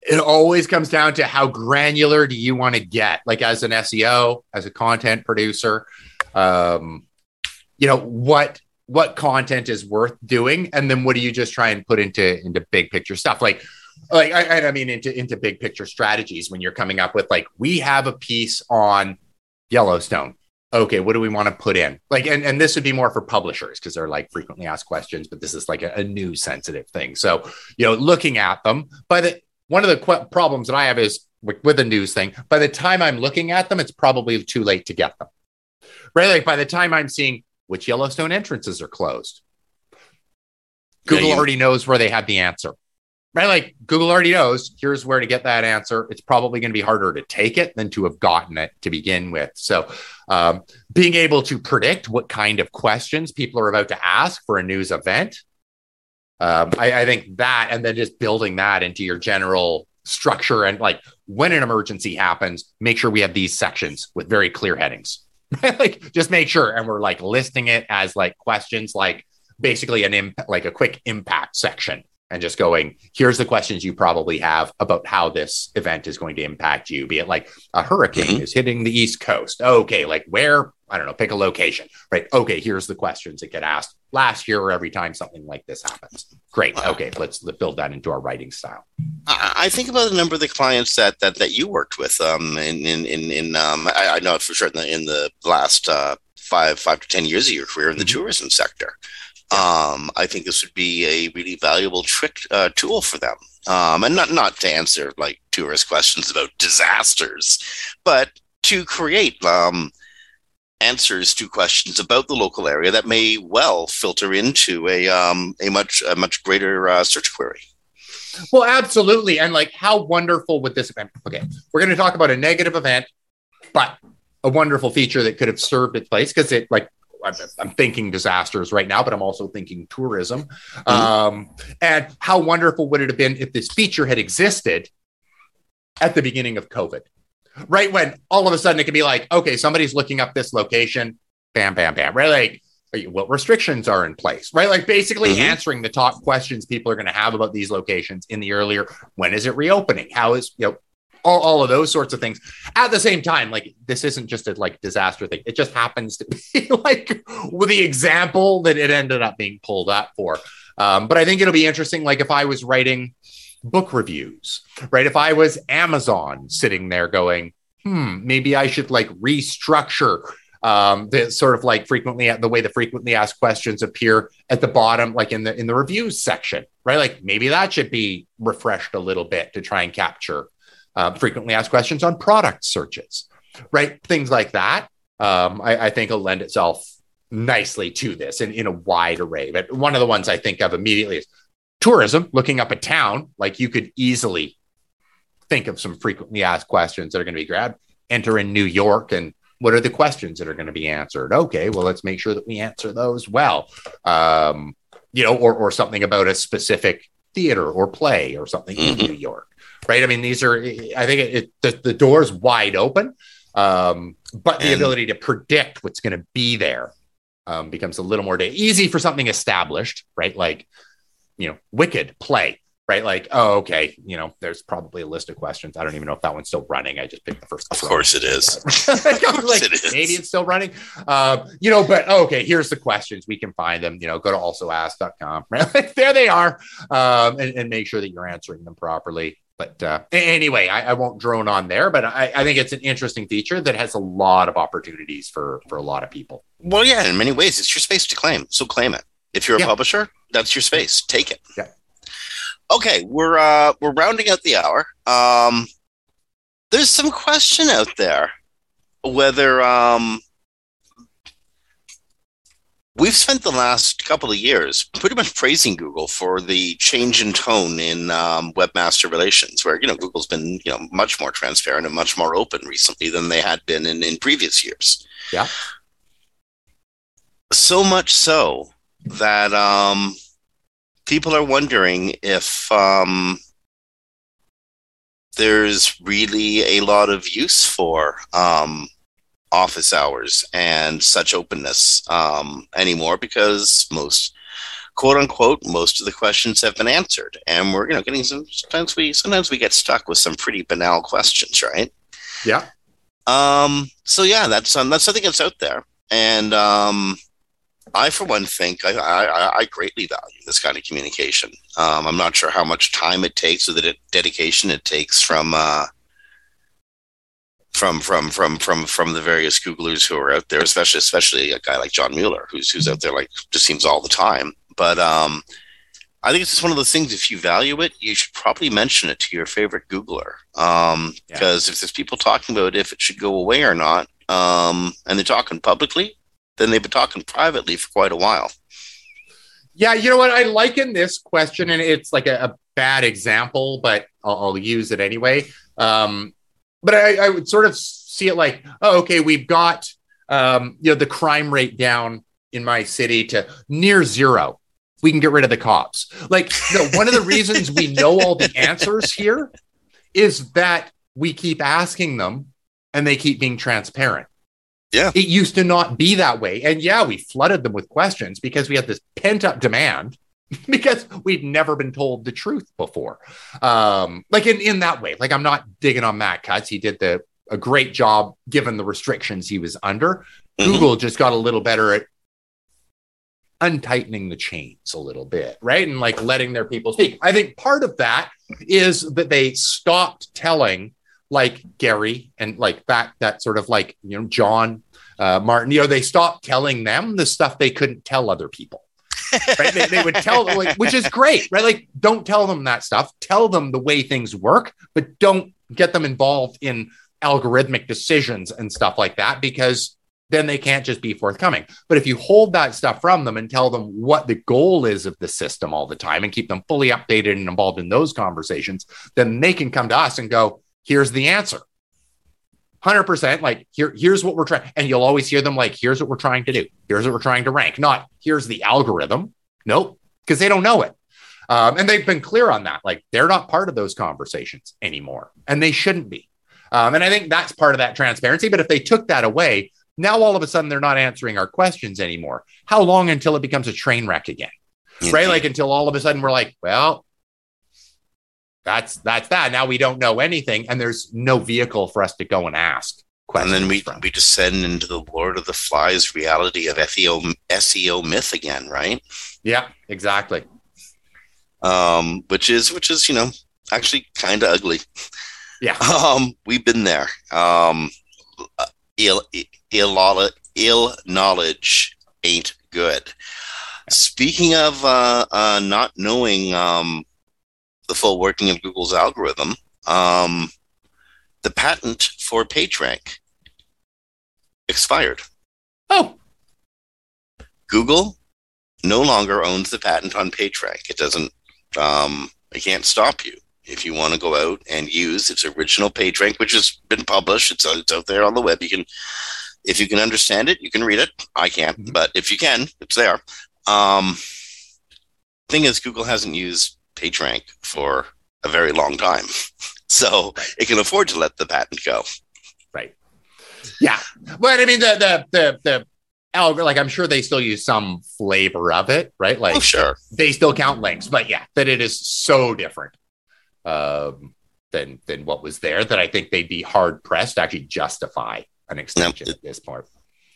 It always comes down to how granular do you want to get? Like as an SEO, as a content producer, what content is worth doing? And then what do you just try and put into big picture stuff? Into big picture strategies when you're coming up with, like, we have a piece on Yellowstone. Okay, what do we want to put in? Like, and this would be more for publishers because they're like frequently asked questions, but this is like a new sensitive thing. So, looking at them, one of the problems that I have is with a news thing, by the time I'm looking at them, it's probably too late to get them. Right? Like by the time I'm seeing which Yellowstone entrances are closed, Google already knows where they have the answer. Right? Like Google already knows here's where to get that answer. It's probably going to be harder to take it than to have gotten it to begin with. So being able to predict what kind of questions people are about to ask for a news event, I think that, and then just building that into your general structure and like when an emergency happens, make sure we have these sections with very clear headings. Like just make sure. And we're like listing it as like questions, like basically a quick impact section. And just going, here's the questions you probably have about how this event is going to impact you. Be it like a hurricane is hitting the East Coast. Okay, like where? I don't know. Pick a location, right? Okay, here's the questions that get asked last year or every time something like this happens. Great. Okay, let's build that into our writing style. I think about a number of the clients that you worked with. I know for sure in the last 5 to 10 years of your career in the tourism sector. I think this would be a really valuable tool for them, and not to answer like tourist questions about disasters, but to create answers to questions about the local area that may well filter into a much greater search query. Well, absolutely, and like how wonderful would this event? Okay, we're going to talk about a negative event, but a wonderful feature that could have served its place because it like. I'm thinking disasters right now, but I'm also thinking tourism. And how wonderful would it have been if this feature had existed at the beginning of COVID, right? When all of a sudden it could be like, okay, somebody's looking up this location, bam, bam, bam, right? Like what restrictions are in place, right? Like basically answering the top questions people are going to have about these locations in the earlier, when is it reopening? How is, all of those sorts of things at the same time. Like this isn't just a like disaster thing. It just happens to be like with the example that it ended up being pulled up for. But I think it'll be interesting. Like if I was writing book reviews, right? If I was Amazon sitting there going, maybe I should like restructure the sort of like the frequently asked questions appear at the bottom, like in the reviews section, right? Like maybe that should be refreshed a little bit to try and capture frequently asked questions on product searches, right? Things like that, I think will lend itself nicely to this in a wide array. But one of the ones I think of immediately is tourism, looking up a town. Like you could easily think of some frequently asked questions that are going to be grabbed. Enter in New York and what are the questions that are going to be answered? Okay, well, let's make sure that we answer those well. Or something about a specific theater or play or something in New York. Right. I mean, I think the door's wide open, but the ability to predict what's going to be there becomes a little more easy for something established. Right. Like, wicked play. Right. Like, oh, OK, there's probably a list of questions. I don't even know if that one's still running. I just picked the first one. Of course it is. Maybe it's still running, but OK, here's the questions. We can find them. Go to alsoask.com. Right? There they are. And make sure that you're answering them properly. But anyway, I won't drone on there, but I think it's an interesting feature that has a lot of opportunities for a lot of people. Well, yeah, in many ways, it's your space to claim. So claim it. If you're a publisher, that's your space. Take it. Yeah. Okay, we're rounding out the hour. There's some question out there whether We've spent the last couple of years pretty much praising Google for the change in tone in webmaster relations, where, you know, Google's been, you know, much more transparent and much more open recently than they had been in previous years. Yeah. So much so that people are wondering if there's really a lot of use for office hours and such openness anymore, because most, quote unquote, most of the questions have been answered, and we're, you know, getting some. Sometimes we get stuck with some pretty banal questions, right? Yeah. So yeah, that's something that's out there, and I, for one, think I greatly value this kind of communication. I'm not sure how much time it takes or the dedication it takes from the various Googlers who are out there, especially a guy like John Mueller, who's out there, like, just seems all the time. But I think it's just one of those things, if you value it, you should probably mention it to your favorite Googler. Because if there's people talking about if it should go away or not, and they're talking publicly, then they've been talking privately for quite a while. Yeah, you know what? I liken this question, and it's like a bad example, but I'll use it anyway. But I would sort of see it like, oh, okay, we've got the crime rate down in my city to near zero. We can get rid of the cops. Like, no, one of the reasons we know all the answers here is that we keep asking them, and they keep being transparent. Yeah, it used to not be that way, and yeah, we flooded them with questions because we had this pent-up demand because we'd never been told the truth before. Like in that way, like, I'm not digging on Matt Cutts. He did a great job given the restrictions he was under. Mm-hmm. Google just got a little better at untightening the chains a little bit, right? And like letting their people speak. I think part of that is that they stopped telling, like, Gary and like that sort of, like, you know, John Martin, you know, they stopped telling them the stuff they couldn't tell other people. Right? They would tell them, like, which is great, right? Like, don't tell them that stuff. Tell them the way things work, but don't get them involved in algorithmic decisions and stuff like that, because then they can't just be forthcoming. But if you hold that stuff from them and tell them what the goal is of the system all the time and keep them fully updated and involved in those conversations, then they can come to us and go, here's the answer. 100%, like, here's what we're trying. And you'll always hear them, like, here's what we're trying to do. Here's what we're trying to rank. Not, here's the algorithm. Nope, because they don't know it. And they've been clear on that. Like, they're not part of those conversations anymore. And they shouldn't be. And I think that's part of that transparency. But if they took that away, now all of a sudden they're not answering our questions anymore. How long until it becomes a train wreck again? Mm-hmm. Right? Like, until all of a sudden we're like, well, that's that. Now we don't know anything, and there's no vehicle for us to go and ask questions. And then we descend into the Lord of the Flies reality of SEO myth again, right? Yeah, exactly. Which is, you know, actually kind of ugly. Yeah. We've been there. Ill knowledge ain't good. Yeah. Speaking of not knowing the full working of Google's algorithm, the patent for PageRank expired. Oh. Google no longer owns the patent on PageRank. It doesn't, it can't stop you if you want to go out and use its original PageRank, which has been published. It's out there on the web. You can, if you can understand it, you can read it. I can't, but if you can, it's there. Thing is, Google hasn't used PageRank for a very long time, so it can afford to let the patent go. Right. Yeah, but I mean, the algorithm, like, I'm sure they still use some flavor of it, right? Like, oh, sure, they still count links, but yeah, that it is so different than what was there that I think they'd be hard pressed to actually justify an extension at this point.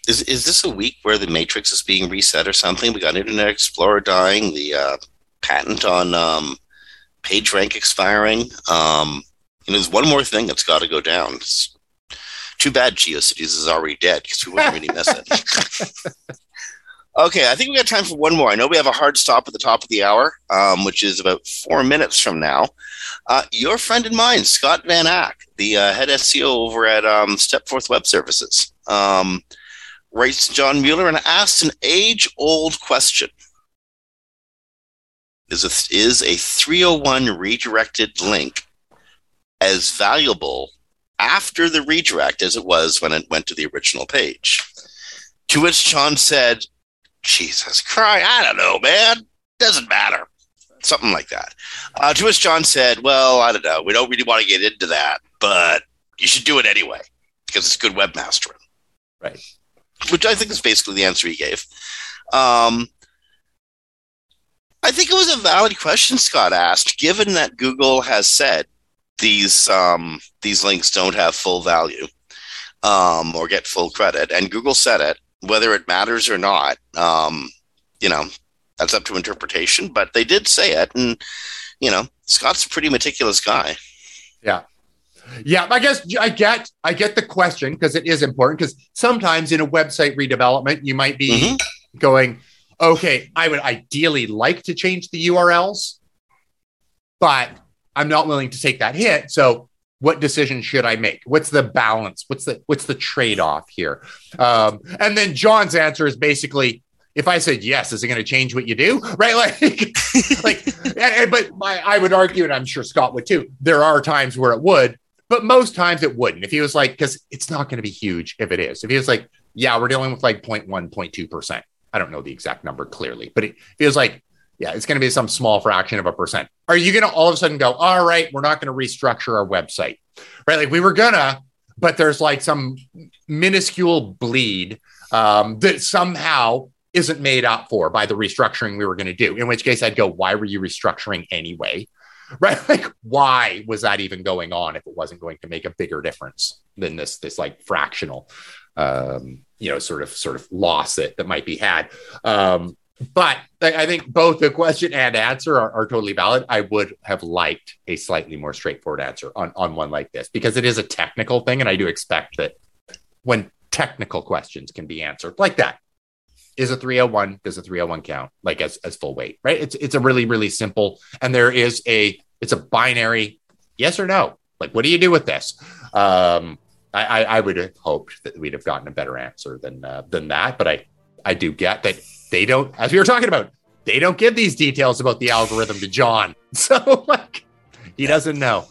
Is this a week where the Matrix is being reset or something? We got Internet Explorer dying. The patent on PageRank expiring. And there's one more thing that's got to go down. It's too bad GeoCities is already dead, because we wouldn't really miss it. Okay, I think we got time for one more. I know we have a hard stop at the top of the hour, which is about 4 minutes from now. Your friend and mine, Scott Van Ack, the head SEO over at Stepforth Web Services, writes to John Mueller and asks an age-old question. Is a 301 redirected link as valuable after the redirect as it was when it went to the original page? To which John said, Jesus Christ, I don't know, man. Doesn't matter. Something like that. To which John said, well, I don't know. We don't really want to get into that, but you should do it anyway because it's good webmastering. Right. Which I think is basically the answer he gave. I think it was a valid question Scott asked, given that Google has said these links don't have full value or get full credit. And Google said it, whether it matters or not, that's up to interpretation. But they did say it. And, Scott's a pretty meticulous guy. Yeah. Yeah, I guess I get the question because it is important because sometimes in a website redevelopment, you might be going, okay, I would ideally like to change the URLs, but I'm not willing to take that hit. So what decision should I make? What's the balance? What's the trade-off here? And then John's answer is basically, if I said yes, is it going to change what you do? Right? I would argue, and I'm sure Scott would too, there are times where it would. But most times it wouldn't. If he was like, because it's not going to be huge if it is. If he was like, yeah, we're dealing with like 0.1, 0.2%. I don't know the exact number clearly, but it feels like, yeah, it's going to be some small fraction of a percent. Are you going to all of a sudden go, all right, we're not going to restructure our website, right? Like we were going to, but there's like some minuscule bleed that somehow isn't made up for by the restructuring we were going to do. In which case I'd go, why were you restructuring anyway? Right? Like, why was that even going on if it wasn't going to make a bigger difference than this like fractional, sort of loss that might be had. But I think both the question and answer are totally valid. I would have liked a slightly more straightforward answer on one like this, because it is a technical thing. And I do expect that when technical questions can be answered like that, does a 301 count like as full weight, right? It's a really, really simple, and it's a binary yes or no. Like, what do you do with this? I would have hoped that we'd have gotten a better answer than that. But I do get that they don't, as we were talking about, they don't give these details about the algorithm to John. So like, he doesn't know.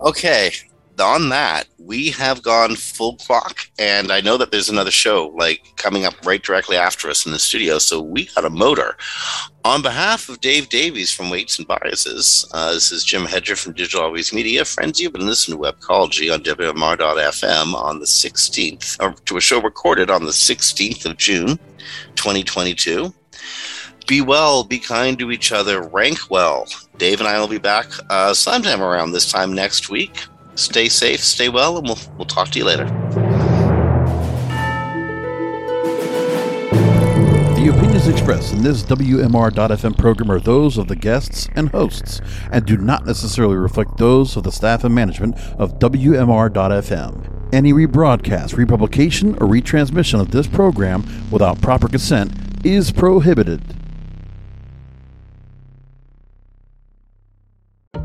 Okay. On that, we have gone full clock, and I know that there's another show like coming up right directly after us in the studio, so we got a motor. On behalf of Dave Davies from Weights and Biases, this is Jim Hedger from Digital Always Media. Friends, you've been listening to Webcology on WMR.fm on the 16th, or to a show recorded on the 16th of June, 2022. Be well, be kind to each other, rank well. Dave and I will be back sometime around this time next week. Stay safe, stay well, and we'll talk to you later. The opinions expressed in this WMR.fm program are those of the guests and hosts and do not necessarily reflect those of the staff and management of WMR.fm. Any rebroadcast, republication, or retransmission of this program without proper consent is prohibited.